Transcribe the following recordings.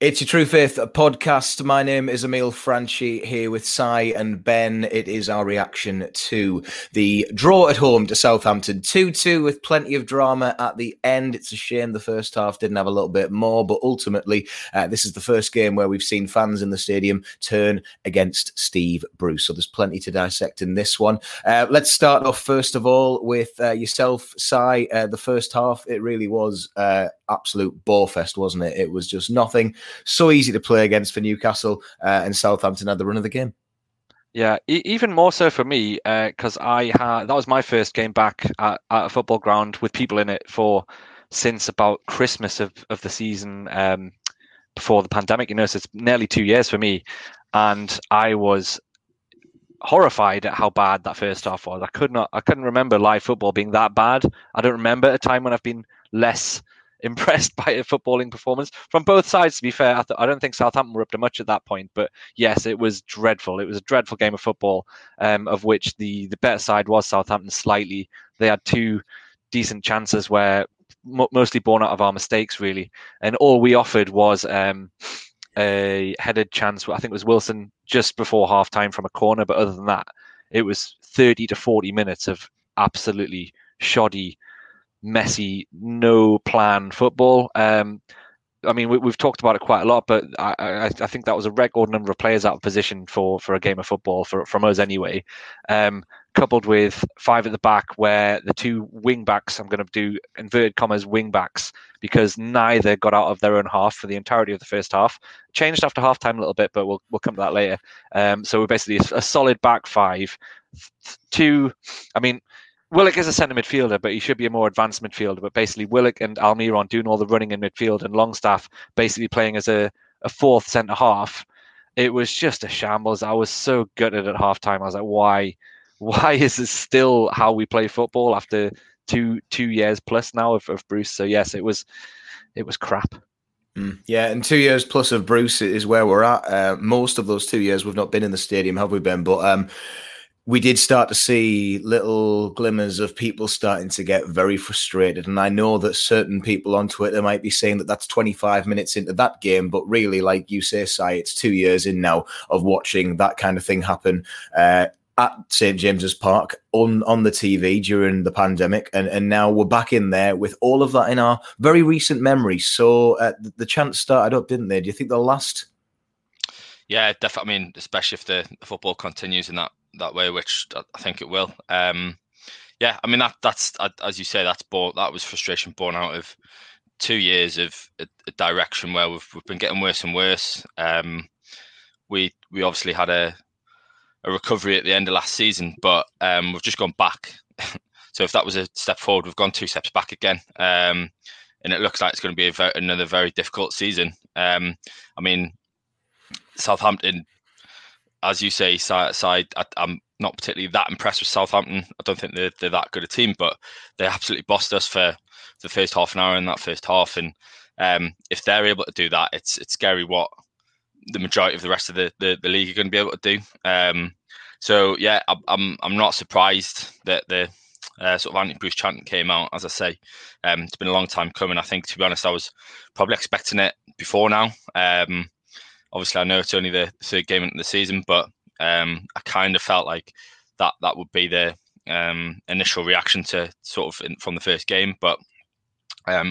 It's your True Faith podcast. My name is Emile Franchi, here with Sai and Ben. It is our reaction to the draw at home to Southampton, 2-2 with plenty of drama at the end. It's a shame the first half didn't have a little bit more, but ultimately this is the first game where we've seen fans in the stadium turn against Steve Bruce. So there's plenty to dissect in this one. Let's start off first of all with yourself, Sai. The first half, it really was absolute borefest, wasn't it? It was just nothing. So easy to play against for Newcastle, and Southampton had the run of the game. Yeah, even more so for me, because that was my first game back at a football ground with people in it since about Christmas of the season before the pandemic. You know, so it's nearly 2 years for me, and I was horrified at how bad that first half was. I couldn't remember live football being that bad. I don't remember a time when I've been less impressed by a footballing performance from both sides, to be fair. I don't think Southampton were up to much at that point, but yes, it was dreadful. It was a dreadful game of football, of which the better side was Southampton slightly. They had two decent chances where mostly born out of our mistakes, really. And all we offered was a headed chance. I think it was Wilson just before half-time from a corner. But other than that, it was 30 to 40 minutes of absolutely shoddy, messy, no plan football. I mean, we've talked about it quite a lot, but I think that was a record number of players out of position for a game of football from us anyway. Coupled with five at the back, where the two wing backs, I'm going to do inverted commas wing backs, because neither got out of their own half for the entirety of the first half. Changed after half time a little bit, but we'll come to that later. So we're basically a solid back five. Willock is a centre midfielder, but he should be a more advanced midfielder. But basically, Willock and Almirón doing all the running in midfield, and Longstaff basically playing as a fourth centre half. It was just a shambles. I was so gutted at half time. I was like, why is this still how we play football after two years plus now of Bruce? So yes, it was crap. Yeah, and 2 years plus of Bruce is where we're at. Most of those 2 years we've not been in the stadium, have we, Ben? But we did start to see little glimmers of people starting to get very frustrated. And I know that certain people on Twitter might be saying that that's 25 minutes into that game. But really, like you say, Si, it's 2 years in now of watching that kind of thing happen at St. James's Park on the TV during the pandemic. And now we're back in there with all of that in our very recent memory. So the chants started up, didn't they? Do you think they'll last? Yeah, definitely. I mean, especially if the football continues in that way, which I think it will. I mean, that's as you say, that was frustration born out of 2 years of a direction where we've been getting worse and worse. We obviously had a recovery at the end of last season, but we've just gone back. So if that was a step forward, we've gone two steps back again. And it looks like it's going to be another very difficult season. I mean, Southampton, as you say, side, I'm not particularly that impressed with Southampton. I don't think they're that good a team, but they absolutely bossed us for the first half an hour in that first half. And if they're able to do that, it's scary what the majority of the rest of the league are going to be able to do. I'm not surprised that the sort of anti-Bruce chant came out. As I say, it's been a long time coming. I think, to be honest, I was probably expecting it before now. Obviously, I know it's only the third game into the season, but I kind of felt like that would be the initial reaction to sort of from the first game, but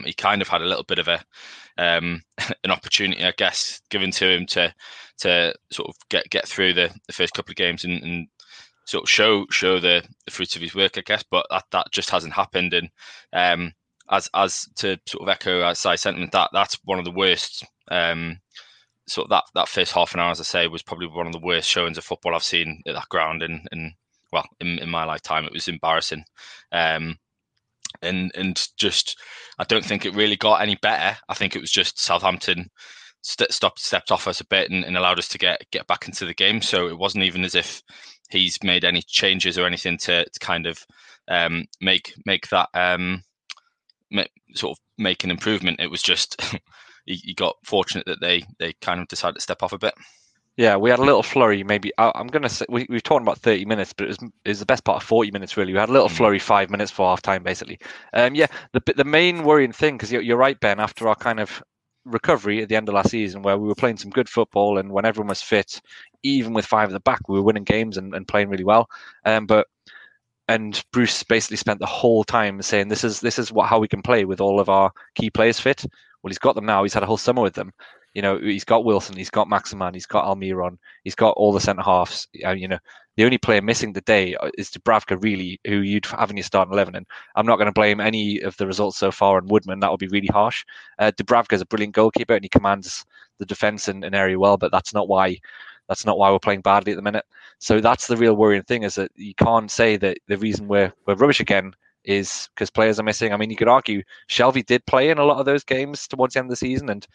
he kind of had a little bit of a an opportunity, I guess, given to him to sort of get through the first couple of games and sort of show the fruits of his work, I guess. But that just hasn't happened. And as to sort of echo Sai's sentiment, that's one of the worst. So that first half an hour, as I say, was probably one of the worst showings of football I've seen at that ground in my lifetime. It was embarrassing. And just, I don't think it really got any better. I think it was just Southampton stepped off us a bit and allowed us to get back into the game. So it wasn't even as if he's made any changes or anything to kind of make that sort of make an improvement. It was just he got fortunate that they kind of decided to step off a bit. Yeah, we had a little flurry. Maybe I'm going to say we've talked about 30 minutes, but it was the best part of 40 minutes, really. We had a little flurry 5 minutes for half time, basically. The main worrying thing, because you're right, Ben, after our kind of recovery at the end of last season where we were playing some good football and when everyone was fit, even with five at the back, we were winning games and playing really well. And Bruce basically spent the whole time saying, this is how we can play with all of our key players fit. Well, he's got them now. He's had a whole summer with them. You know, he's got Wilson, he's got Maximin, he's got Almirón, he's got all the centre-halves. You know, the only player missing today is Dubravka, really, who you'd have in your starting 11. And I'm not going to blame any of the results so far on Woodman. That would be really harsh. Dubravka is a brilliant goalkeeper and he commands the defence in an area well, but that's not why we're playing badly at the minute. So that's the real worrying thing, is that you can't say that the reason we're rubbish again is because players are missing. I mean, you could argue Shelby did play in a lot of those games towards the end of the season, and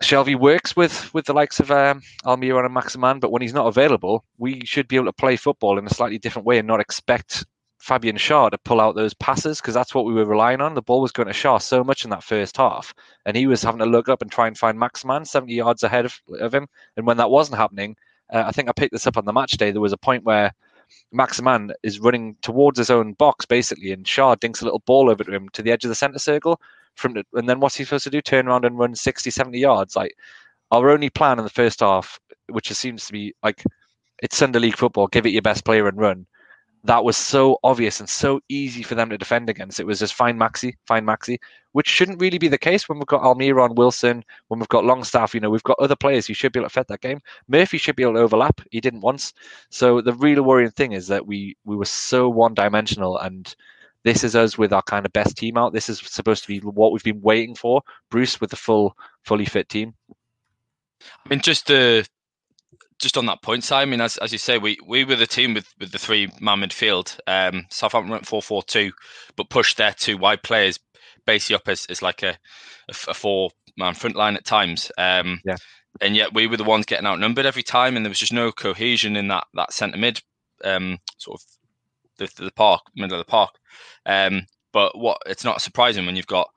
Shelby works with the likes of Almirón and Maximin, but when he's not available, we should be able to play football in a slightly different way and not expect Fabian Schär to pull out those passes, because that's what we were relying on. The ball was going to Schär so much in that first half, and he was having to look up and try and find Maximin 70 yards ahead of him. And when that wasn't happening, I think I picked this up on the match day, there was a point where Maximin is running towards his own box, basically, and Schär dinks a little ball over to him to the edge of the centre circle. And then what's he supposed to do? Turn around and run 60, 70 yards? Like, our only plan in the first half, which seems to be like, it's Sunday league football, give it your best player and run. That was so obvious and so easy for them to defend against. It was just find Maxi, which shouldn't really be the case when we've got Almirón, Wilson, when we've got Longstaff. You know, we've got other players who should be able to fit that game. Murphy should be able to overlap. He didn't once. So the real worrying thing is that we were so one-dimensional, and this is us with our kind of best team out. This is supposed to be what we've been waiting for. Bruce with the fully fit team. I mean, just on that point, Simon, as you say, we were the team with the three-man midfield. Southampton went 4-4-2, but pushed their two wide players basically up as like a four-man front line at times. Yeah. And yet we were the ones getting outnumbered every time, and there was just no cohesion in that centre-mid sort of middle of the park. But it's not surprising when you've got,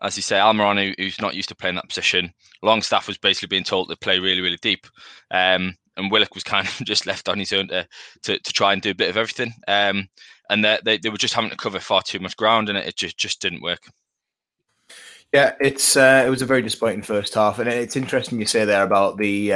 as you say, Almirón, who's not used to playing that position. Longstaff was basically being told to play really, really deep. And Willock was kind of just left on his own to try and do a bit of everything. And they were just having to cover far too much ground, and it just didn't work. Yeah, it was a very disappointing first half, and it's interesting you say there about the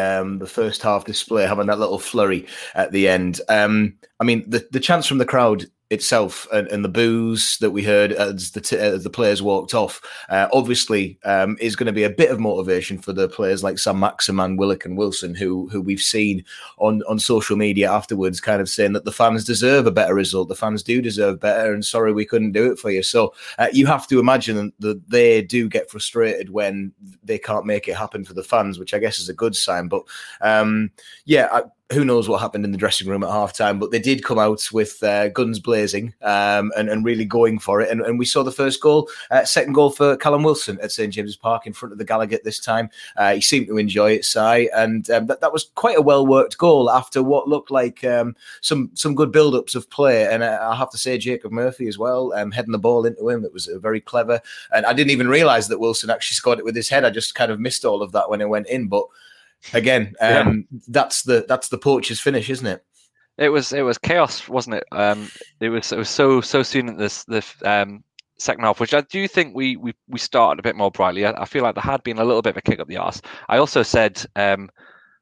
first half display having that little flurry at the end. I mean, the chants from the crowd itself and the boos that we heard as the players walked off obviously is going to be a bit of motivation for the players like Sam Maximin, Willock and Wilson, who we've seen on social media afterwards kind of saying that the fans deserve a better result. The fans do deserve better, and sorry we couldn't do it for you. So you have to imagine that they do get frustrated when they can't make it happen for the fans, which I guess is a good sign. But who knows what happened in the dressing room at halftime, but they did come out with guns blazing and really going for it. And we saw the first goal, second goal for Callum Wilson at St. James's Park in front of the Gallagher this time. He seemed to enjoy it, Sai, and that was quite a well-worked goal after what looked like some good build-ups of play. And I have to say, Jacob Murphy as well, heading the ball into him. It was very clever. And I didn't even realise that Wilson actually scored it with his head. I just kind of missed all of that when it went in, but again, that's the poacher's finish, isn't it? It was chaos, wasn't it? It was so soon at the second half, which I do think we started a bit more brightly. I feel like there had been a little bit of a kick up the arse. I also said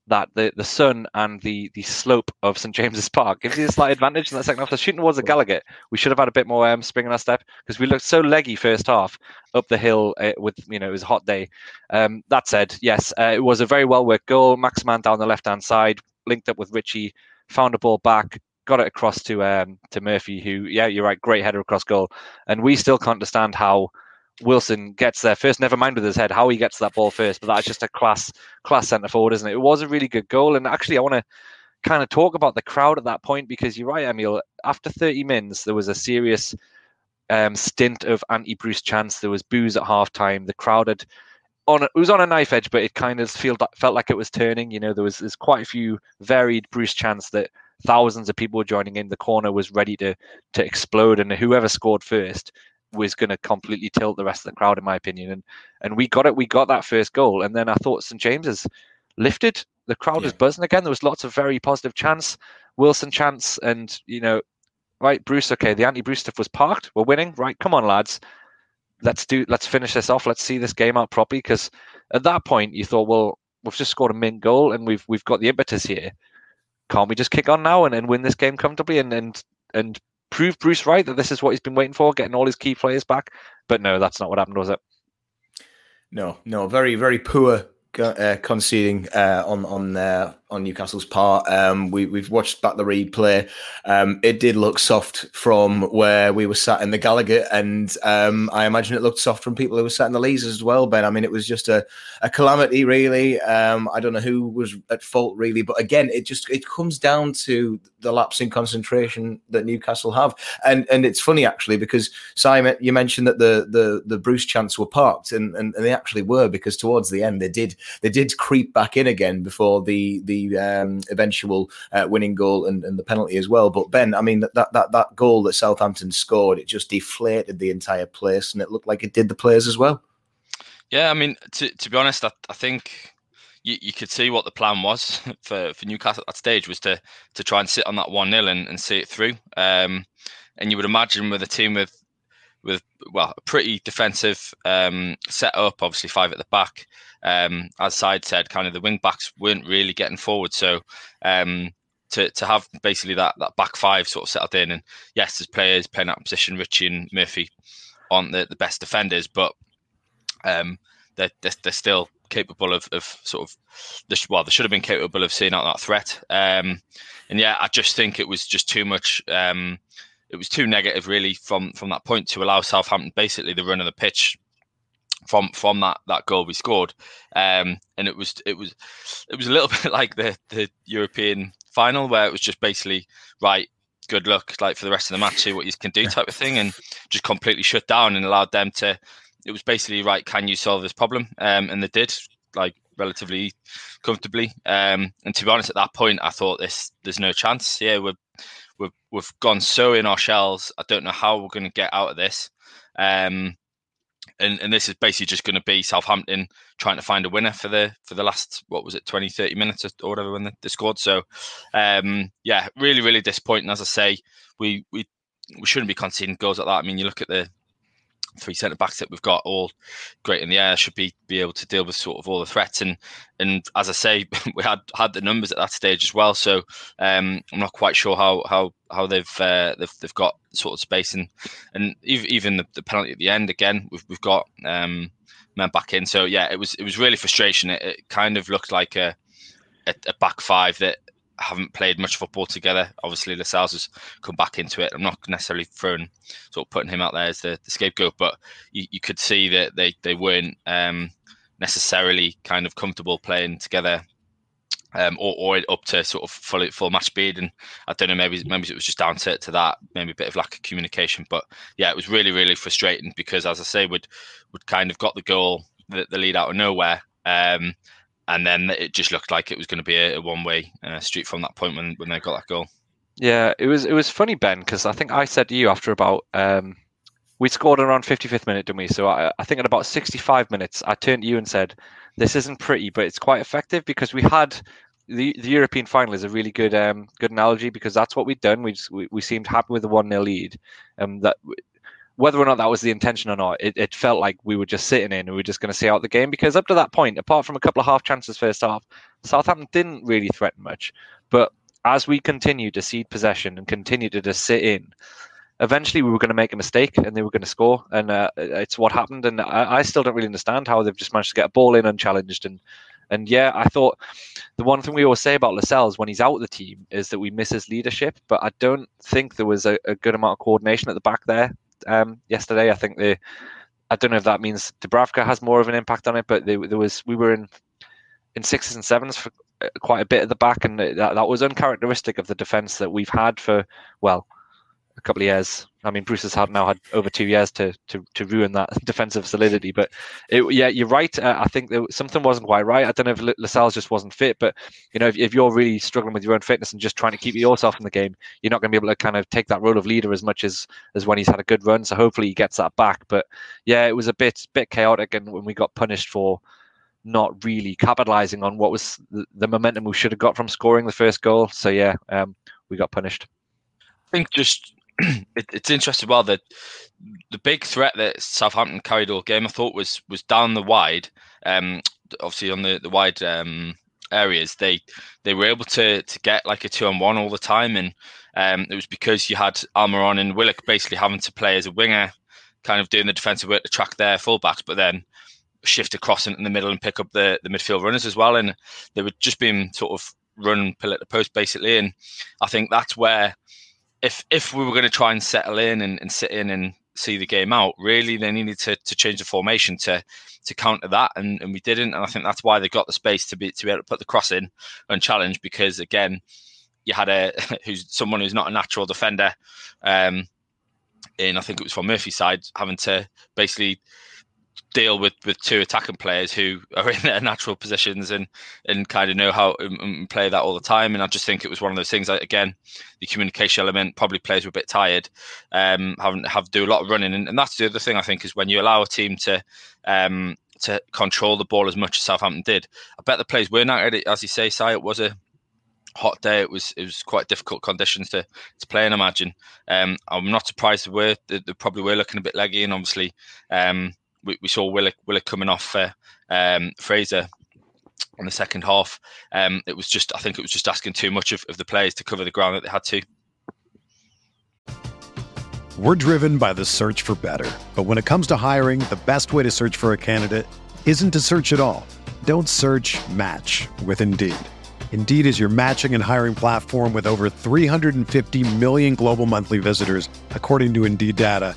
that the sun and the slope of St. James's Park gives you a slight advantage in that second half. So shooting towards the Gallagher, we should have had a bit more spring in our step because we looked so leggy first half up the hill with, you know, it was a hot day. That said, yes, it was a very well-worked goal. Maximin down the left-hand side, linked up with Richie, found a ball back, got it across to Murphy, who, yeah, you're right, great header across goal. And we still can't understand how Wilson gets there first, never mind with his head, how he gets that ball first, but that's just a class centre-forward, isn't it? It was a really good goal, and actually I want to kind of talk about the crowd at that point, because you're right, Emile, after 30 minutes, there was a serious stint of anti-Bruce chants. There was boos at half-time. The crowd had, it was on a knife edge, but it kind of felt like it was turning. You know, there's quite a few varied Bruce chants that thousands of people were joining in. The corner was ready to explode, and whoever scored first was going to completely tilt the rest of the crowd, in my opinion. And we got it. We got that first goal. And then I thought St. James's lifted. The crowd was buzzing again. There was lots of very positive chants, Wilson chants. And, you know, right, Bruce, okay, the anti-Bruce stuff was parked. We're winning. Right, come on, lads. Let's finish this off. Let's see this game out properly. Because at that point, you thought, well, we've just scored a mint goal and we've got the impetus here. Can't we just kick on now and win this game comfortably and prove Bruce right that this is what he's been waiting for, getting all his key players back? But no, that's not what happened, was it? No, very, very poor conceding on Newcastle's part. We've watched back the replay. It did look soft from where we were sat in the Gallagher, and I imagine it looked soft from people who were sat in the Leeds as well, Ben. I mean, it was just a calamity, really. I don't know who was at fault, really, but again, it comes down to the lapse in concentration that Newcastle have, and it's funny actually because Simon, you mentioned that the Bruce chants were parked, and they actually were, because towards the end they did creep back in again before the eventual winning goal and the penalty as well. But Ben, I mean, that goal that Southampton scored, it just deflated the entire place, and it looked like it did the players as well. Yeah, I mean, to be honest, I think you could see what the plan was for Newcastle at that stage, was to try and sit on that 1-0 and see it through. And you would imagine with a team with a pretty defensive set up, obviously five at the back. As Said said, kind of the wing backs weren't really getting forward. So to have basically that back five sort of settled in, and yes, there's players playing that position. Richie and Murphy aren't the best defenders, but they're still capable of sort of, well, they should have been capable of seeing out that threat. And yeah, I just think it was just too much. It was too negative, really, from that point to allow Southampton basically the run of the pitch from that goal we scored. And it was a little bit like the European final, where it was just basically, right, good luck, like, for the rest of the match, see what you can do type of thing, and just completely shut down and allowed them to. It was basically, right, can you solve this problem? And they did, like, relatively comfortably. And to be honest, at that point, I thought there's no chance. Yeah, we've gone so in our shells. I don't know how we're going to get out of this. And this is basically just going to be Southampton trying to find a winner for the last, 20-30 minutes or whatever when they scored. So, yeah, really, really disappointing. As I say, we shouldn't be conceding goals like that. I mean, you look at the three centre-backs that we've got, all great in the air, should be able to deal with sort of all the threats. And as I say, we had the numbers at that stage as well. So I'm not quite sure how they've got sort of space. And even the penalty at the end, again, we've got men back in. So yeah, it was really frustration. It kind of looked like a back five that haven't played much football together. Obviously, Lascelles has come back into it. I'm not necessarily putting him out there as the scapegoat, but you could see that they weren't necessarily kind of comfortable playing together or up to sort of full match speed. And I don't know, maybe it was just down to that, maybe a bit of lack of communication. But yeah, it was really, really frustrating because, as I say, we'd kind of got the goal, the lead out of nowhere. And then it just looked like it was going to be a one-way street from that point when they got that goal. Yeah, it was funny, Ben, because I think I said to you after about we'd scored around 55th minute, didn't we? So I think at about 65 minutes, I turned to you and said, "This isn't pretty, but it's quite effective," because we had the European final is a really good analogy, because that's what we'd done. We seemed happy with the 1-0 lead, and that whether or not that was the intention or not, it felt like we were just sitting in and we were just going to see out the game, because up to that point, apart from a couple of half chances first half, Southampton didn't really threaten much. But as we continued to cede possession and continued to just sit in, eventually we were going to make a mistake and they were going to score. And it's what happened. And I still don't really understand how they've just managed to get a ball in unchallenged. And yeah, I thought the one thing we always say about Lascelles when he's out of the team is that we miss his leadership. But I don't think there was a good amount of coordination at the back there yesterday. I think I don't know if that means Dubravka has more of an impact on it, but we were in sixes and sevens for quite a bit at the back. And that was uncharacteristic of the defence that we've had for, well, a couple of years. I mean, Bruce has now had over 2 years to ruin that defensive solidity. But yeah, you're right. I think something wasn't quite right. I don't know if Lascelles just wasn't fit, but you know, if you're really struggling with your own fitness and just trying to keep yourself in the game, you're not going to be able to kind of take that role of leader as much as when he's had a good run. So hopefully he gets that back. But yeah, it was a bit chaotic, and when we got punished for not really capitalising on what was the momentum we should have got from scoring the first goal. So yeah, we got punished. I think just it's interesting. Well, the big threat that Southampton carried all game, I thought, was down the wide. Obviously on the wide areas, they were able to get like a 2-on-1 all the time, and it was because you had Almirón and Willock basically having to play as a winger, kind of doing the defensive work to track their fullbacks, but then shift across in the middle and pick up the midfield runners as well. And they were just being sort of run pill at the post basically, and I think that's where. If we were going to try and settle in and sit in and see the game out, really they needed to change the formation to counter that, and we didn't. And I think that's why they got the space to be able to put the cross in unchallenged, because again, you had someone who's not a natural defender, and I think it was from Murphy's side, having to basically deal with two attacking players who are in their natural positions and kind of know how and play that all the time. And I just think it was one of those things that, again, the communication element, probably players were a bit tired, have to do a lot of running. And that's the other thing I think is when you allow a team to control the ball as much as Southampton did, I bet the players were not at it. As you say, Si, it was a hot day. It was quite difficult conditions to play in, I imagine. I'm not surprised they probably were looking a bit leggy, and obviously, we saw Willock coming off for Fraser in the second half. I think it was just asking too much of the players to cover the ground that they had to. We're driven by the search for better. But when it comes to hiring, the best way to search for a candidate isn't to search at all. Don't search, match with Indeed. Indeed is your matching and hiring platform with over 350 million global monthly visitors, according to Indeed data,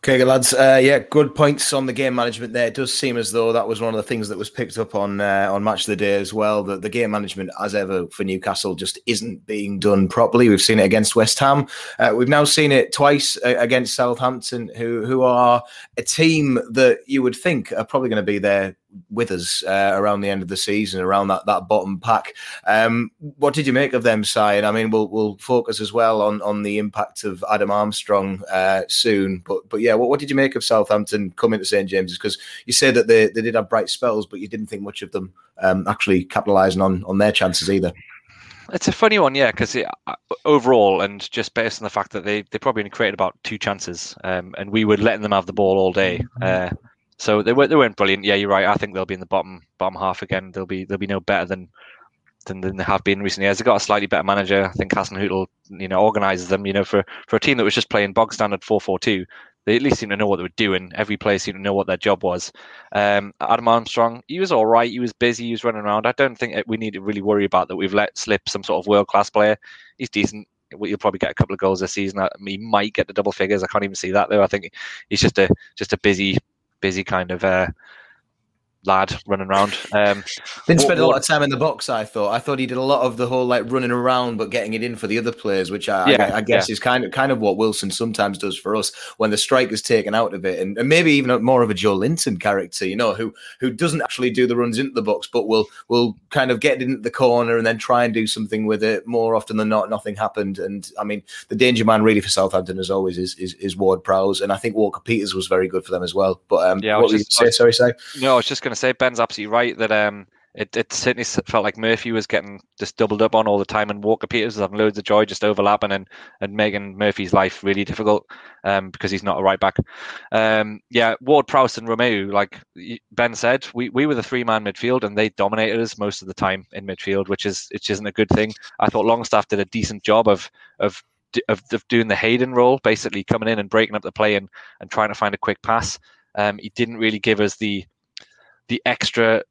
Okay, lads. Good points on the game management there. It does seem as though that was one of the things that was picked up on Match of the Day as well, that the game management, as ever, for Newcastle just isn't being done properly. We've seen it against West Ham. We've now seen it twice against Southampton, who are a team that you would think are probably going to be there with us around the end of the season, around that bottom pack. What did you make of them, Si? And I mean, we'll focus as well on the impact of Adam Armstrong soon. But yeah, what did you make of Southampton coming to St. James's? Because you said that they did have bright spells, but you didn't think much of them actually capitalising on their chances either. It's a funny one, yeah, because overall, and just based on the fact that they probably only created about two chances, and we were letting them have the ball all day. So they weren't brilliant. Yeah, you're right. I think they'll be in the bottom half again. They'll be no better than they have been in recent years. They've got a slightly better manager. I think Hasenhüttl, organises them. For a team that was just playing bog standard 4-4-2, they at least seemed to know what they were doing. Every player seemed to know what their job was. Adam Armstrong, he was all right. He was busy. He was running around. I don't think we need to really worry about that we've let slip some sort of world-class player. He's decent. You'll probably get a couple of goals this season. He might get the double figures. I can't even see that, though. I think he's just a busy kind of lad running around. Didn't spend a lot of time in the box, I thought. I thought he did a lot of the whole like running around but getting it in for the other players, which I guess is kind of what Wilson sometimes does for us when the striker's taken out of it, and maybe even more of a Joelinton character, you know, who doesn't actually do the runs into the box but will kind of get into the corner and then try and do something with it. More often than not, nothing happened. And I mean, the danger man really for Southampton as always is Ward Prowse, and I think Walker Peters was very good for them as well. But what did you say? Sorry, Sai. No, I was just going to say Ben's absolutely right that it certainly felt like Murphy was getting just doubled up on all the time, and Walker Peters was having loads of joy just overlapping and making Murphy's life really difficult because he's not a right back. Ward Prowse and Romeo, like Ben said, we were the three-man midfield and they dominated us most of the time in midfield, which isn't a good thing. I thought Longstaff did a decent job of doing the Hayden role, basically coming in and breaking up the play and trying to find a quick pass. He didn't really give us the extra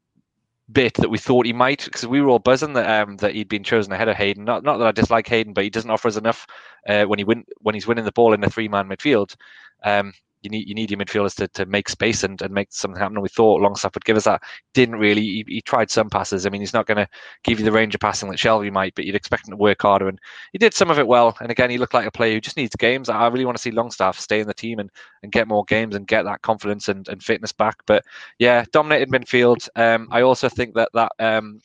bit that we thought he might, because we were all buzzing that he'd been chosen ahead of Hayden. Not that I dislike Hayden, but he doesn't offer us enough when he's winning the ball in a three-man midfield. You need your midfielders to make space and make something happen. And we thought Longstaff would give us that. Didn't really. He tried some passes. I mean, he's not going to give you the range of passing that Shelby might, but you'd expect him to work harder. And he did some of it well. And again, he looked like a player who just needs games. I really want to see Longstaff stay in the team and get more games and get that confidence and fitness back. But yeah, dominated midfield. I also think that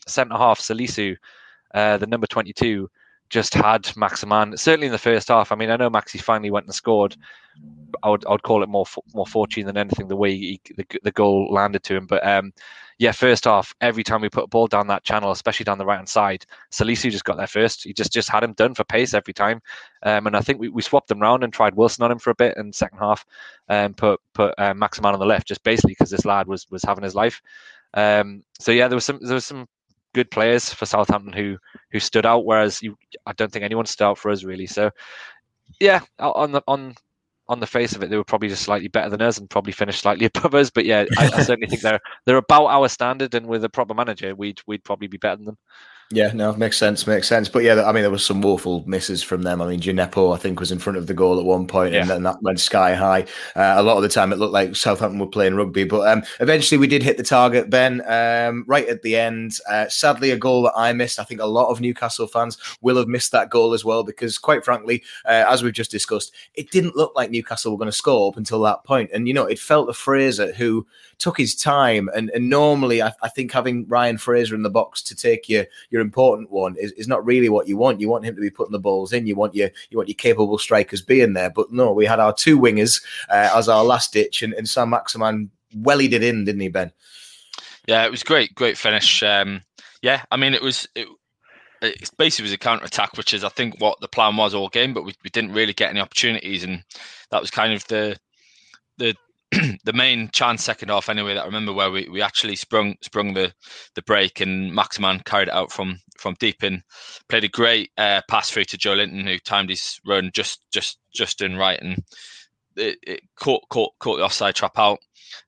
centre-half, Salisu, the number 22, just had Maximin, certainly in the first half. I mean, I know Maxi finally went and scored. I would call it more fortune than anything, the way the goal landed to him. But first half, every time we put a ball down that channel, especially down the right hand side, Salisu just got there first. He just had him done for pace every time. And I think we swapped them round and tried Wilson on him for a bit. And second half, put Maximin on the left, just basically because this lad was having his life. There was some good players for Southampton who stood out, whereas I don't think anyone stood out for us really. So, yeah, on the face of it, they were probably just slightly better than us and probably finished slightly above us. But yeah, I certainly think they're about our standard, and with a proper manager, we'd probably be better than them. Yeah, no, makes sense. But yeah, I mean, there was some awful misses from them. I mean, Gineppo, I think, was in front of the goal at one point, and then that went sky high. A lot of the time, it looked like Southampton were playing rugby, but eventually we did hit the target, Ben, right at the end. Sadly, a goal that I missed. I think a lot of Newcastle fans will have missed that goal as well, because quite frankly, as we've just discussed, it didn't look like Newcastle were going to score up until that point. And, you know, it felt to Fraser, who took his time, and normally I think having Ryan Fraser in the box to take your important one is not really what you want. You want him to be putting the balls in. You want your capable strikers being there. But no, we had our two wingers as our last ditch, and Sam Maximin wellied it in, didn't he, Ben? Yeah, it was great finish. I mean, it basically was a counter attack, which is I think what the plan was all game, but we didn't really get any opportunities, and that was kind of the the main chance second half anyway, that I remember, where we actually sprung the break, and Maximin carried it out from deep and played a great pass through to Joelinton, who timed his run just in right, and it caught the offside trap out.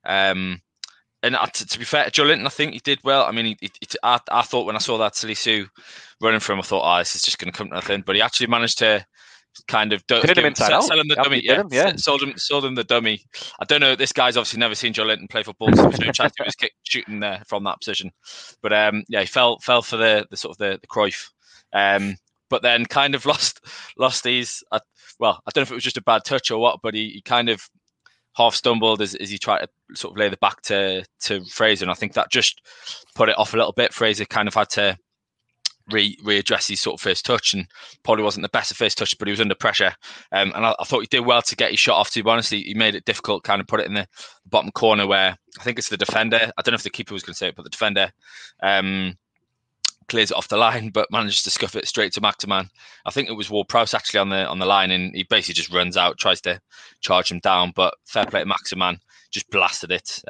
And to be fair to Joelinton, I think he did well. I mean, I thought when I saw that Salisu running for him, I thought, this is just going to come to nothing. But he actually managed to kind of sell him the dummy. Sold him the dummy. I don't know, this guy's obviously never seen Joelinton play football, so there's no chance he was shooting there from that position. But he fell for the sort of the Cruyff, but then kind of lost these. I don't know if it was just a bad touch or what, but he kind of half stumbled as he tried to sort of lay the back to Fraser, and I think that just put it off a little bit. Fraser kind of had to readdress his sort of first touch, and probably wasn't the best of first touch, but he was under pressure, and I thought he did well to get his shot off, to be honest. He made it difficult, kind of put it in the bottom corner where I think it's the defender, I don't know if the keeper was going to say it, but the defender clears it off the line, but manages to scuff it straight to Maximin. I think it was Ward Prowse actually on the line, and he basically just runs out, tries to charge him down, but fair play to Maximin, just blasted it.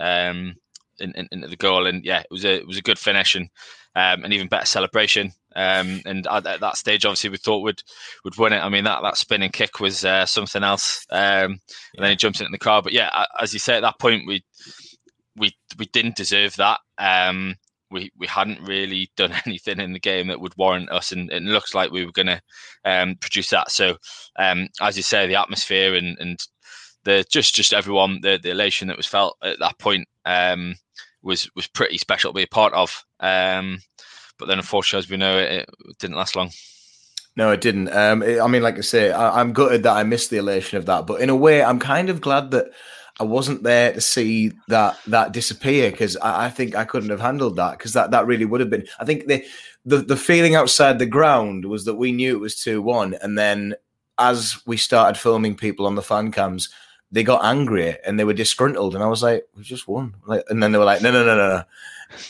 into the goal, and yeah, it was a good finish and an even better celebration. And at that stage, obviously, we thought would win it. I mean, that spinning kick was something else. And then he jumps into the crowd. But yeah, as you say, at that point, we didn't deserve that. We hadn't really done anything in the game that would warrant us, and it looks like we were going to produce that. So, as you say, the atmosphere and the just everyone, the elation that was felt at that point was pretty special to be a part of. But then, unfortunately, as we know, it didn't last long. No, it didn't. Like I say, I'm gutted that I missed the elation of that. But in a way, I'm kind of glad that I wasn't there to see that disappear, because I think I couldn't have handled that, because that really would have been. I think the feeling outside the ground was that we knew it was 2-1, and then as we started filming people on the fan cams, they got angry and they were disgruntled, and I was like, "We just won!" And then they were like, "No, no, no, no, no."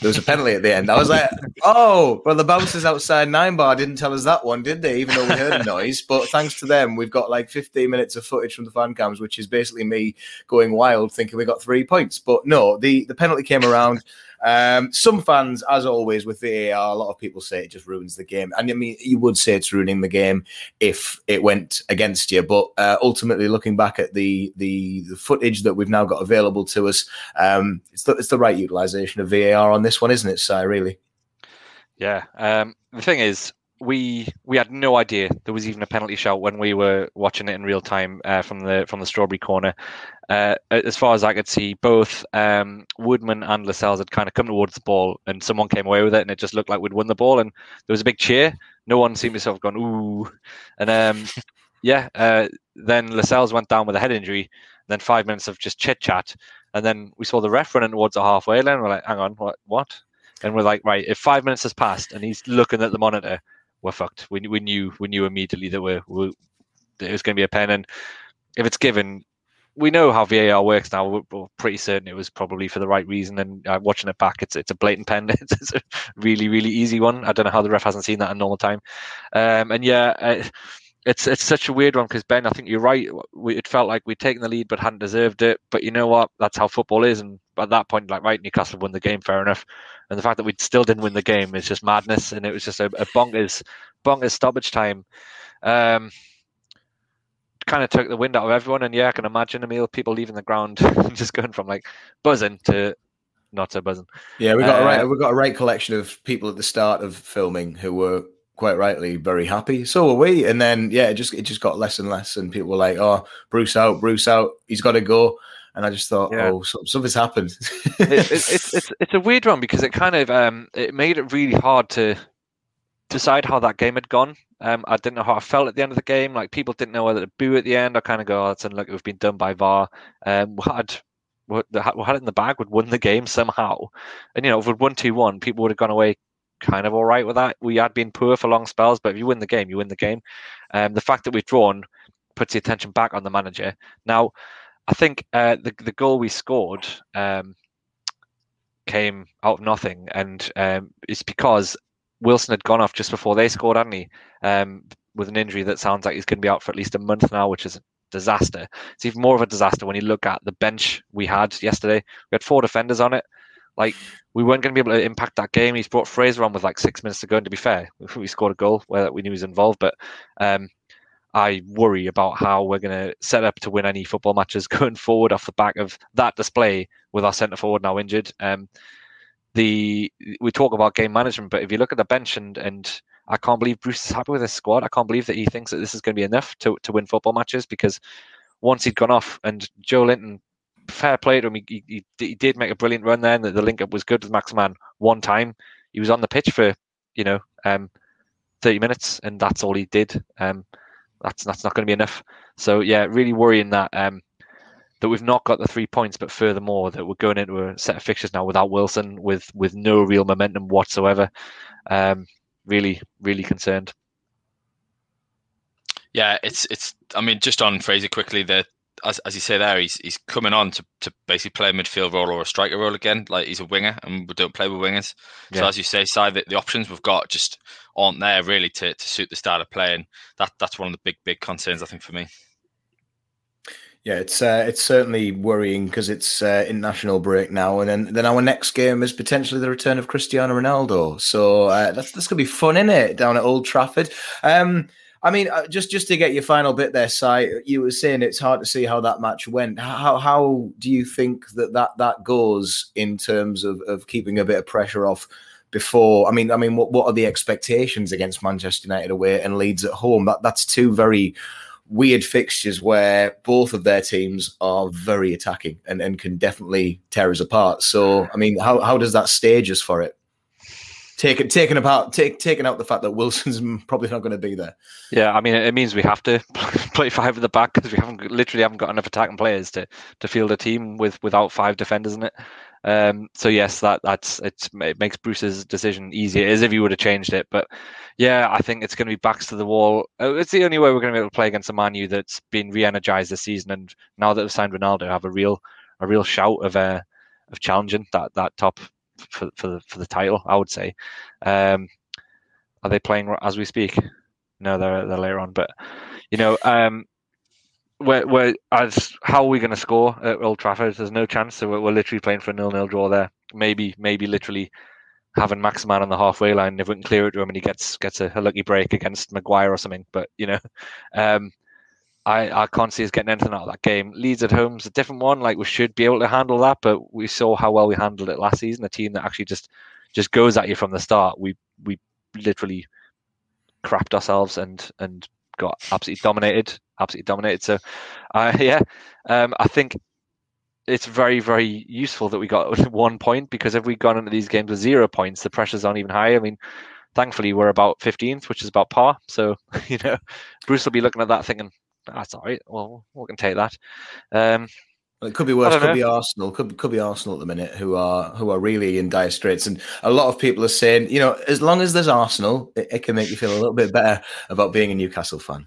There was a penalty at the end. I was like, "Oh, well, the bouncers outside 9 Bar didn't tell us that one, did they? Even though we heard a noise." But thanks to them, we've got like 15 minutes of footage from the fan cams, which is basically me going wild, thinking we got 3 points. But no, the penalty came around. Some fans, as always with VAR, a lot of people say it just ruins the game. And I mean, you would say it's ruining the game if it went against you. But ultimately, looking back at the footage that we've now got available to us, it's the right utilisation of VAR on this one, isn't it, Si, really? Yeah. The thing is, we had no idea there was even a penalty shout when we were watching it in real time from the strawberry corner. As far as I could see, both Woodman and Lascelles had kind of come towards the ball, and someone came away with it, and it just looked like we'd won the ball. And there was a big cheer. No one seemed to have gone ooh. And then Lascelles went down with a head injury. Then 5 minutes of just chit chat, and then we saw the ref running towards the halfway line. We're like, hang on, what? And we're like, right, if 5 minutes has passed and he's looking at the monitor, we're fucked. We knew immediately that that it was going to be a pen, and if it's given. We know how VAR works now. We're pretty certain it was probably for the right reason. And watching it back, it's a blatant pen. It's a really, really easy one. I don't know how the ref hasn't seen that in normal time. It's such a weird one because, Ben, I think you're right. It felt like we'd taken the lead but hadn't deserved it. But you know what? That's how football is. And at that point, like, right, Newcastle won the game, fair enough. And the fact that we still didn't win the game is just madness. And it was just a bonkers stoppage time. Kind of took the wind out of everyone, and yeah, I can imagine, Emile, people leaving the ground just going from like buzzing to not so buzzing. Yeah, we got a right collection of people at the start of filming who were quite rightly very happy. So were we, and then yeah, it just got less and less, and people were like, "Oh, Bruce out, he's got to go." And I just thought, something's happened. it's a weird one because it kind of it made it really hard to decide how that game had gone. I didn't know how I felt at the end of the game. Like, people didn't know whether to boo at the end. I kind of go, oh, that's unlucky. We've been done by VAR. We had it in the bag. We'd won the game somehow. And, you know, if we'd won 2-1, people would have gone away kind of all right with that. We had been poor for long spells, but if you win the game, you win the game. The fact that we've drawn puts the attention back on the manager. Now, I think the goal we scored came out of nothing. And it's because Wilson had gone off just before they scored, hadn't he? With an injury that sounds like he's going to be out for at least a month now, which is a disaster. It's even more of a disaster when you look at the bench we had yesterday. We had 4 defenders on it. Like, we weren't going to be able to impact that game. He's brought Fraser on with like 6 minutes to go, and to be fair, we scored a goal where we knew he was involved. But I worry about how we're going to set up to win any football matches going forward off the back of that display with our centre forward now injured. We talk about game management, but if you look at the bench, and I can't believe Bruce is happy with his squad. I can't believe that he thinks that this is going to be enough to win football matches, because once he'd gone off, and Joelinton, fair play to him, he did make a brilliant run there, and the link-up was good with Maximin one time. He was on the pitch for, 30 minutes, and that's all he did. That's not going to be enough. So, yeah, really worrying that we've not got the 3 points, but furthermore, that we're going into a set of fixtures now without Wilson, with no real momentum whatsoever. Really, really concerned. Yeah, it's. I mean, just on Fraser quickly, as you say there, he's coming on to basically play a midfield role or a striker role again. Like, he's a winger, and we don't play with wingers. Yeah. So as you say, Si, the options we've got just aren't there really to suit the style of play, and that's one of the big concerns, I think, for me. Yeah, it's certainly worrying because it's international break now, and then our next game is potentially the return of Cristiano Ronaldo. So that's going to be fun, isn't it, down at Old Trafford? I mean, just to get your final bit there, Si, you were saying it's hard to see how that match went. How do you think that goes in terms of keeping a bit of pressure off before? I mean, what are the expectations against Manchester United away and Leeds at home? That's two very weird fixtures where both of their teams are very attacking and can definitely tear us apart. So, I mean, how does that stage us for it? Taking out the fact that Wilson's probably not going to be there. Yeah, I mean, it means we have to play five at the back because we haven't got enough attacking players to field a team without five defenders in it. So yes, it makes Bruce's decision easier, as if he would have changed it. But yeah, I think it's going to be backs to the wall. It's the only way we're going to be able to play against a Man U that's been re-energized this season, and now that they've signed Ronaldo, have a real shout of challenging that top for the title. I would say. Are they playing as we speak? No, they're later on. But you know, how are we going to score at Old Trafford? There's no chance. So we're literally playing for a 0-0 draw there. Maybe literally having Maximin on the halfway line. If we can clear it to him and he gets a lucky break against Maguire or something. But you know, I can't see us getting anything out of that game. Leeds at home is a different one. Like, we should be able to handle that, but we saw how well we handled it last season. A team that actually just goes at you from the start. We literally crapped ourselves and got absolutely dominated. So, I think it's very, very useful that we got 1 point, because if we'd gone into these games with 0 points, the pressure's on even higher. I mean, thankfully we're about 15th, which is about par. So, you know, Bruce will be looking at that thinking, that's all right. Well, we can take that. It could be worse. Could be Arsenal. Could be Arsenal at the minute, who are really in dire straits. And a lot of people are saying, you know, as long as there's Arsenal, it can make you feel a little bit better about being a Newcastle fan.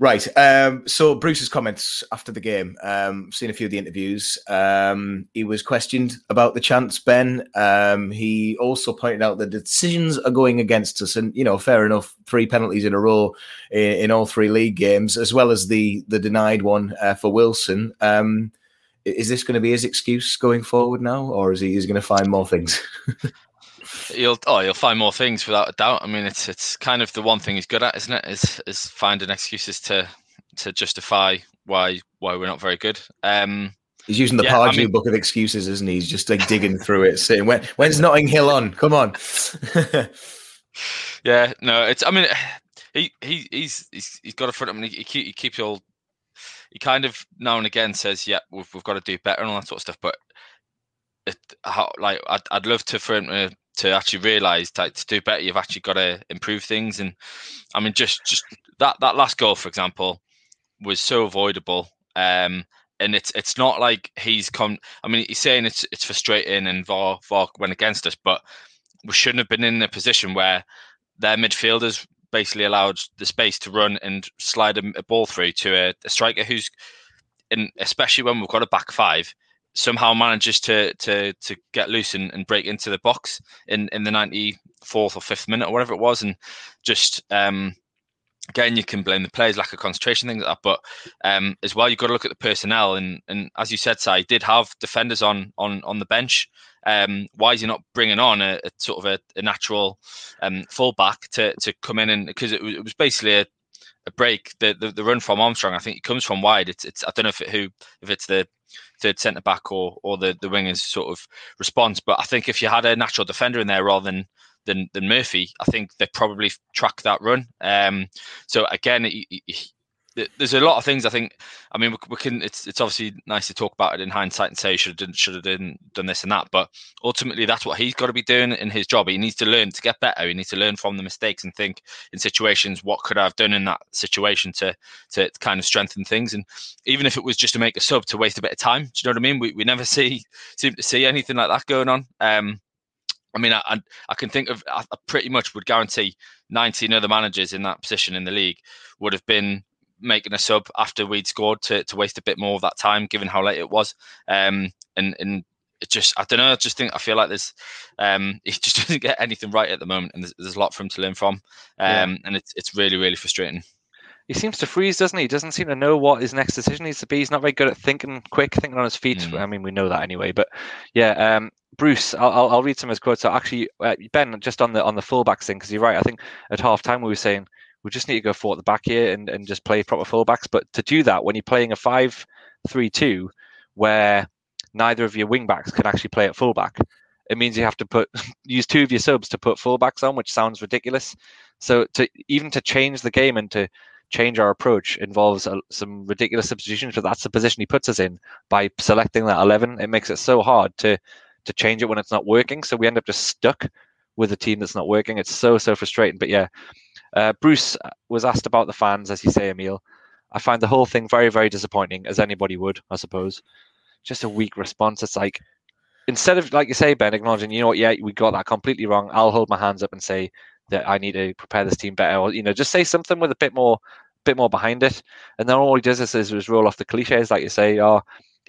Right. So Bruce's comments after the game. I've seen a few of the interviews. He was questioned about the chance, Ben. He also pointed out that decisions are going against us. And, you know, fair enough, 3 penalties in a row in all 3 league games, as well as the denied one for Wilson. Is this going to be his excuse going forward now, or is he going to find more things? He'll find more things, without a doubt. I mean, it's kind of the one thing he's good at, isn't it? Is finding excuses to justify why we're not very good. He's using the Pardew book of excuses, isn't he? He's just like digging through it, saying when's Notting Hill on? Come on. Yeah, no, it's. I mean, he's got a front of him. He keeps all. He kind of now and again says, "Yeah, we've got to do better" and all that sort of stuff, but. I'd love to for him to actually realise that to do better, you've actually got to improve things. And I mean, just that last goal, for example, was so avoidable. And it's not like he's come. I mean, he's saying it's frustrating and VAR went against us, but we shouldn't have been in a position where their midfielders basically allowed the space to run and slide a ball through to a striker who's, and especially when we've got a back five. Somehow manages to get loose and break into the box in the 94th or 5th minute or whatever it was. And just, again, you can blame the players, lack of concentration, things like that. But as well, you've got to look at the personnel. And as you said, Si, did have defenders on the bench. Why is he not bringing on a sort of a natural fullback to come in? And because it was basically a break, the run from Armstrong, I think it comes from wide. It's I don't know if it's the third centre back or the winger's sort of response, but I think if you had a natural defender in there rather than Murphy, I think they probably track that run. So again, there's a lot of things I think. I mean, we can. It's obviously nice to talk about it in hindsight and say he should have done this and that. But ultimately, that's what he's got to be doing in his job. He needs to learn to get better. He needs to learn from the mistakes and think in situations, what could I have done in that situation to kind of strengthen things. And even if it was just to make a sub to waste a bit of time, do you know what I mean? We never seem to see anything like that going on. I mean, I can think of, I pretty much would guarantee 19 other managers in that position in the league would have been making a sub after we'd scored to waste a bit more of that time, given how late it was. And it just, I don't know, I just think, I feel like there's, he just doesn't get anything right at the moment. And there's a lot for him to learn from. Yeah. And it's really, really frustrating. He seems to freeze, doesn't he? He doesn't seem to know what his next decision needs to be. He's not very good at thinking on his feet. Mm-hmm. I mean, we know that anyway, but yeah. Bruce, I'll read some of his quotes. So actually, Ben, just on the fullback thing, because you're right. I think at half time we were saying we just need to go forward at the back here and just play proper fullbacks. But to do that, when you're playing a 5-3-2, where neither of your wing backs can actually play at fullback, it means you have to use two of your subs to put fullbacks on, which sounds ridiculous. So to change the game and to change our approach involves some ridiculous substitutions. But that's the position he puts us in by selecting that 11. It makes it so hard to change it when it's not working. So we end up just stuck with a team that's not working. It's so frustrating. But yeah, Bruce was asked about the fans, as you say, Emile. I find the whole thing very, very disappointing, as anybody would, I suppose. Just a weak response. It's like, instead of, like you say, Ben, acknowledging, you know what, yeah, we got that completely wrong. I'll hold my hands up and say that I need to prepare this team better. Or, you know, just say something with a bit more behind it. And then all he does is roll off the cliches, like you say,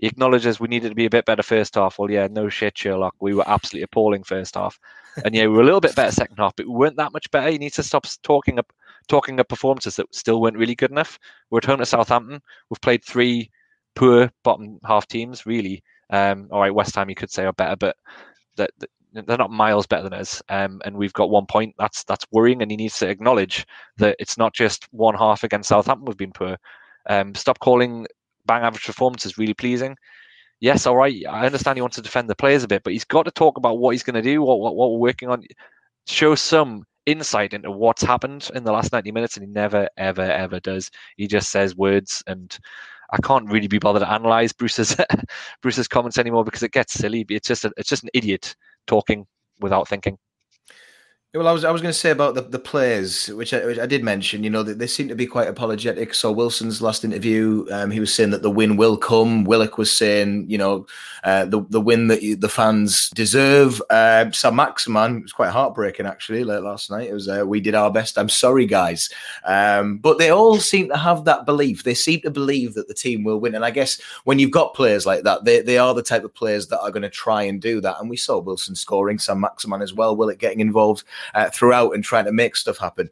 He acknowledges we needed to be a bit better first half. Well, yeah, no shit, Sherlock. We were absolutely appalling first half. And yeah, we were a little bit better second half, but we weren't that much better. You need to stop talking up performances that still weren't really good enough. We're at home to Southampton. We've played three poor bottom half teams, really. All right, West Ham, you could say, are better, but they're not miles better than us. And we've got 1 point. That's worrying, and he needs to acknowledge that it's not just one half against Southampton we've been poor. Stop calling bang average performance is really pleasing. Yes, all right, I understand he wants to defend the players a bit, but he's got to talk about what he's going to do, what we're working on, show some insight into what's happened in the last 90 minutes, and he never, ever, ever does. He just says words, and I can't really be bothered to analyse Bruce's comments anymore because it gets silly. It's just an idiot talking without thinking. Well, I was going to say about the players, which I did mention, you know, that they seem to be quite apologetic. So Wilson's last interview, he was saying that the win will come. Willock was saying, you know, the win that the fans deserve. Sam Maximin, it was quite heartbreaking, actually, late last night. It was, we did our best. I'm sorry, guys. But they all seem to have that belief. They seem to believe that the team will win. And I guess when you've got players like that, they are the type of players that are going to try and do that. And we saw Wilson scoring, Sam Maximin as well, Willock getting involved throughout and trying to make stuff happen.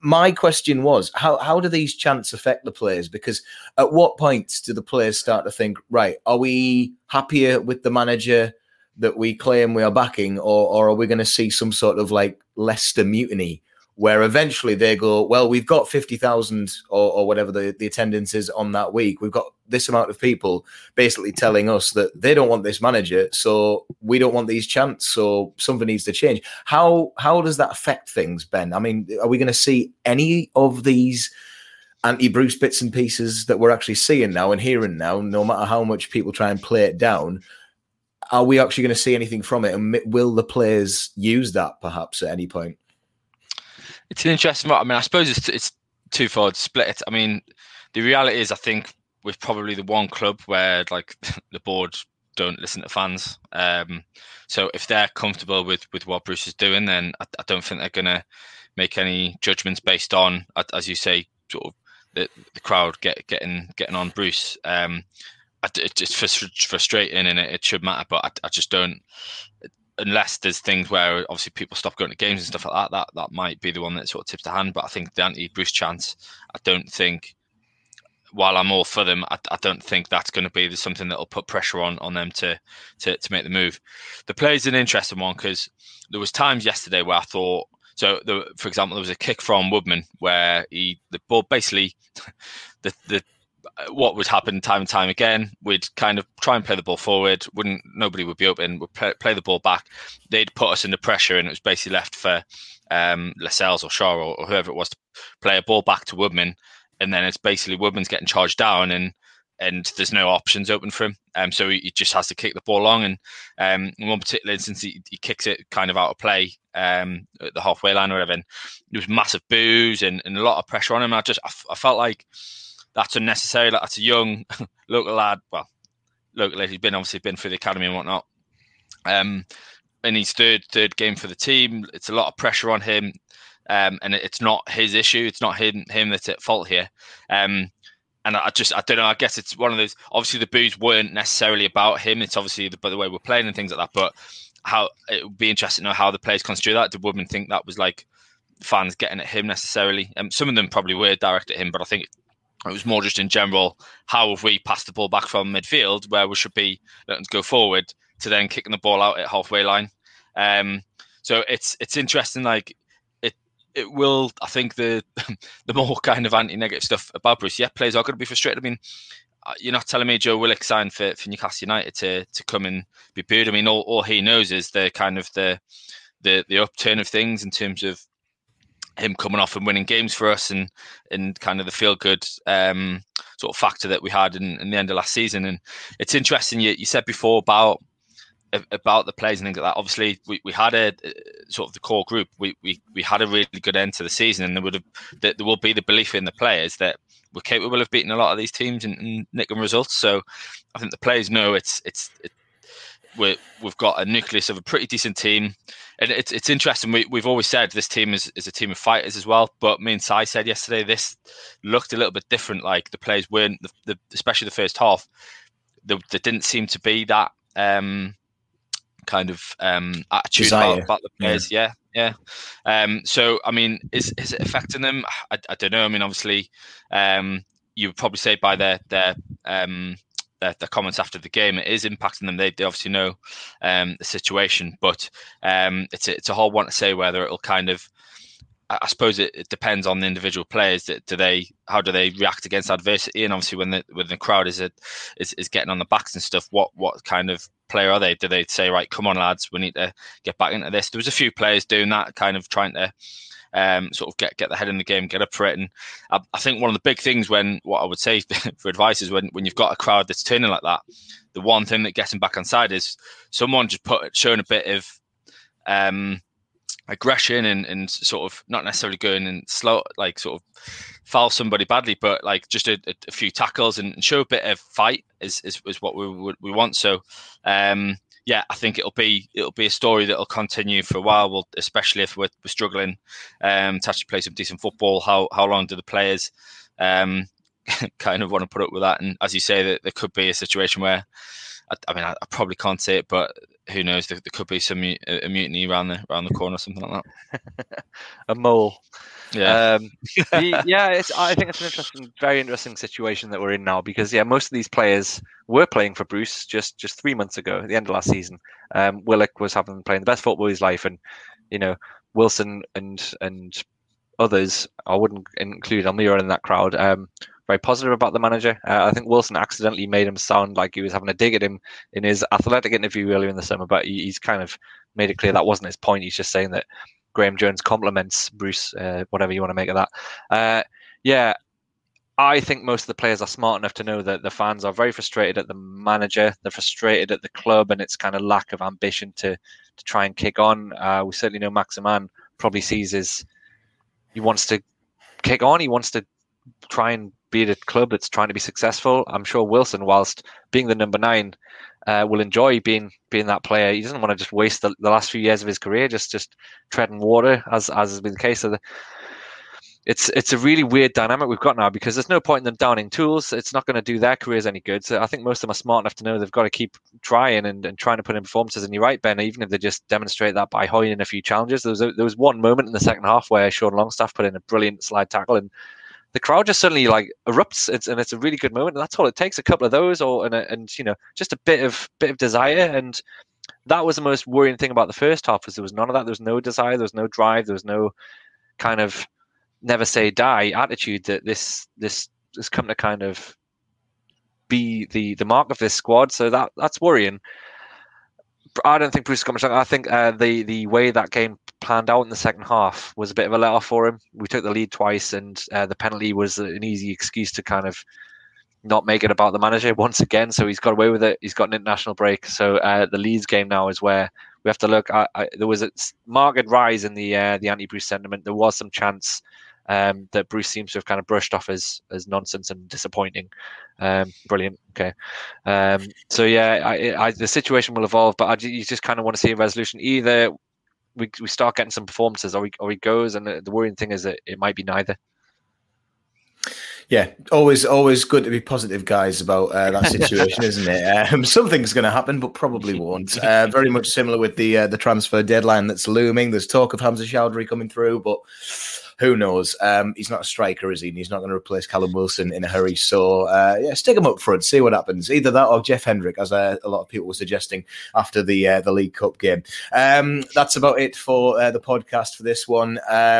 My question was, how do these chants affect the players? Because at what point do the players start to think, right, are we happier with the manager that we claim we are backing, or are we going to see some sort of like Leicester mutiny where eventually they go, well, we've got 50,000 or whatever the attendance is on that week. We've got this amount of people basically telling us that they don't want this manager, so we don't want these chants, so something needs to change. How does that affect things, Ben? I mean, are we going to see any of these anti-Bruce bits and pieces that we're actually seeing now and hearing now, no matter how much people try and play it down? Are we actually going to see anything from it? And will the players use that perhaps at any point? It's an interesting one. I mean, I suppose it's twofold split. I mean, the reality is, I think we're probably the one club where like the board don't listen to fans. So if they're comfortable with what Bruce is doing, then I don't think they're going to make any judgments based on, as you say, sort of the crowd getting on Bruce. It's frustrating, and it should matter, but I just don't. Unless there's things where obviously people stop going to games and stuff like that, that might be the one that sort of tips the hand. But I think the anti-Bruce chants, I don't think, while I'm all for them, I don't think that's going to be something that'll put pressure on them to make the move. The play's an interesting one because there was times yesterday where I thought, for example, there was a kick from Woodman where the ball basically, what would happen time and time again, we'd kind of try and play the ball forward. Nobody would be open. We'd play the ball back. They'd put us under pressure, and it was basically left for Lascelles or Schär or whoever it was to play a ball back to Woodman. and then it's basically Woodman's getting charged down, and there's no options open for him. So he just has to kick the ball long. And in one particular instance, he kicks it kind of out of play at the halfway line or whatever. And there was massive boos and a lot of pressure on him. I felt like that's unnecessary. Like, that's a young local lad. Well, locally, he's obviously been through the academy and whatnot. And his third game for the team. It's a lot of pressure on him. And it's not his issue. It's not him that's at fault here. And I don't know, I guess it's one of those, obviously the boos weren't necessarily about him. It's obviously by the way we're playing and things like that, but how it would be interesting to know how the players construe that. Did Woodman think that was like fans getting at him necessarily? Some of them probably were direct at him, but I think it was more just in general, how have we passed the ball back from midfield where we should be letting us go forward to then kicking the ball out at halfway line. So it's interesting, like, it will, I think, the more kind of anti-negative stuff about Bruce, yeah, players are going to be frustrated. I mean, you're not telling me Joe Willock signed for Newcastle United to come and be booed. I mean, all he knows is the kind of the upturn of things in terms of him coming off and winning games for us and kind of the feel-good sort of factor that we had in the end of last season. And it's interesting, you said before about the players and things like that. Obviously, we had a sort of the core group. We had a really good end to the season, and there will be the belief in the players that we're capable of beating a lot of these teams and nicking results. So I think the players know we've got a nucleus of a pretty decent team, and it's interesting. We've always said this team is a team of fighters as well. But me and Sai said yesterday this looked a little bit different. Like the players weren't, especially the first half, there didn't seem to be that. Kind of attitude about the players, yeah. So I mean, is it affecting them? I don't know. I mean, obviously, you would probably say by their comments after the game, it is impacting them. They obviously know the situation, but it's a hard one to say whether it'll kind of. I suppose it depends on the individual players. How do they react against adversity? And obviously, when the crowd is getting on the backs and stuff, what kind of player are they? Do they say, right, come on, lads, we need to get back into this? There was a few players doing that, kind of trying to sort of get their head in the game, get up for it. And I think one of the big things what I would say for advice is when you've got a crowd that's turning like that, the one thing that gets them back on side is someone just showing a bit of. Aggression and sort of not necessarily going and slow, like sort of foul somebody badly, but like just a few tackles and show a bit of fight is what we want. So yeah, I think it'll be a story that'll continue for a while. Well, especially if we're struggling to actually play some decent football, how long do the players kind of want to put up with that? And as you say, that there could be a situation where I mean I probably can't say it, but who knows? There could be some a mutiny around the corner, something like that. A mole. Yeah, yeah. I think it's an interesting, very interesting situation that we're in now because yeah, most of these players were playing for Bruce just 3 months ago at the end of last season. Willock was having playing the best football of his life, and you know Wilson and others. I wouldn't include Almirón in that crowd. Very positive about the manager. I think Wilson accidentally made him sound like he was having a dig at him in his Athletic interview earlier in the summer, but he's kind of made it clear that wasn't his point. He's just saying that Graham Jones compliments Bruce, whatever you want to make of that. Yeah, I think most of the players are smart enough to know that the fans are very frustrated at the manager. They're frustrated at the club and its kind of lack of ambition to try and kick on. We certainly know Maximin probably sees he wants to kick on. He wants to try and be at a club that's trying to be successful. I'm sure Wilson, whilst being the number 9, will enjoy being that player. He doesn't want to just waste the last few years of his career just treading water, as has been the case. So it's a really weird dynamic we've got now because there's no point in them downing tools. It's not going to do their careers any good. So I think most of them are smart enough to know they've got to keep trying and trying to put in performances. And you're right, Ben, even if they just demonstrate that by hoying a few challenges. There was one moment in the second half where Sean Longstaff put in a brilliant slide tackle and the crowd just suddenly like erupts, and it's a really good moment. And that's all it takes—a couple of those, and you know, just a bit of desire. And that was the most worrying thing about the first half was there was none of that. There was no desire, there was no drive, there was no kind of never say die attitude that this has come to kind of be the mark of this squad. So that's worrying. I don't think Bruce got much longer. I think the way that game planned out in the second half was a bit of a let-off for him. We took the lead twice, and the penalty was an easy excuse to kind of not make it about the manager once again. So he's got away with it. He's got an international break. So the Leeds game now is where we have to look. There was a marked rise in the anti-Bruce sentiment. There was some chance that Bruce seems to have kind of brushed off as nonsense and disappointing. Brilliant. Okay. So yeah, I the situation will evolve, but you just kind of want to see a resolution. Either we start getting some performances, or he goes. And the worrying thing is that it might be neither. Yeah, always good to be positive, guys, about that situation, isn't it? Something's going to happen, but probably won't. Very much similar with the transfer deadline that's looming. There's talk of Hamza Choudhury coming through, but who knows? He's not a striker, is he? And he's not going to replace Callum Wilson in a hurry. So, yeah, stick him up front, see what happens. Either that or Jeff Hendrick, as a lot of people were suggesting after the League Cup game. That's about it for the podcast for this one.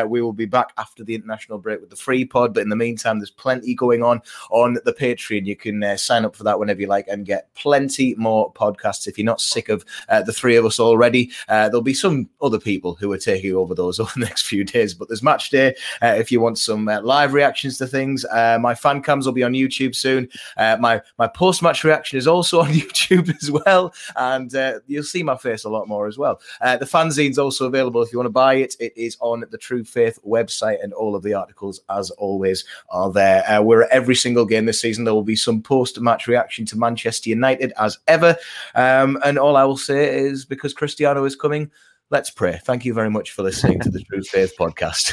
We will be back after the international break with the free pod, but in the meantime, there's plenty going on the Patreon. You can sign up for that whenever you like and get plenty more podcasts if you're not sick of the three of us already. There'll be some other people who are taking over those over the next few days, but there's Match Day if you want some live reactions to things. My fan cams will be on YouTube soon. My post-match reaction is also on YouTube as well, and you'll see my face a lot more as well. The fanzine's also available if you want to buy it. It is on the True Faith website, and all of the articles, as always, are there. We're at every single game this season. There will be some post-match reaction to Manchester United as ever. And all I will say is, because Cristiano is coming, let's pray. Thank you very much for listening to the True Faith podcast.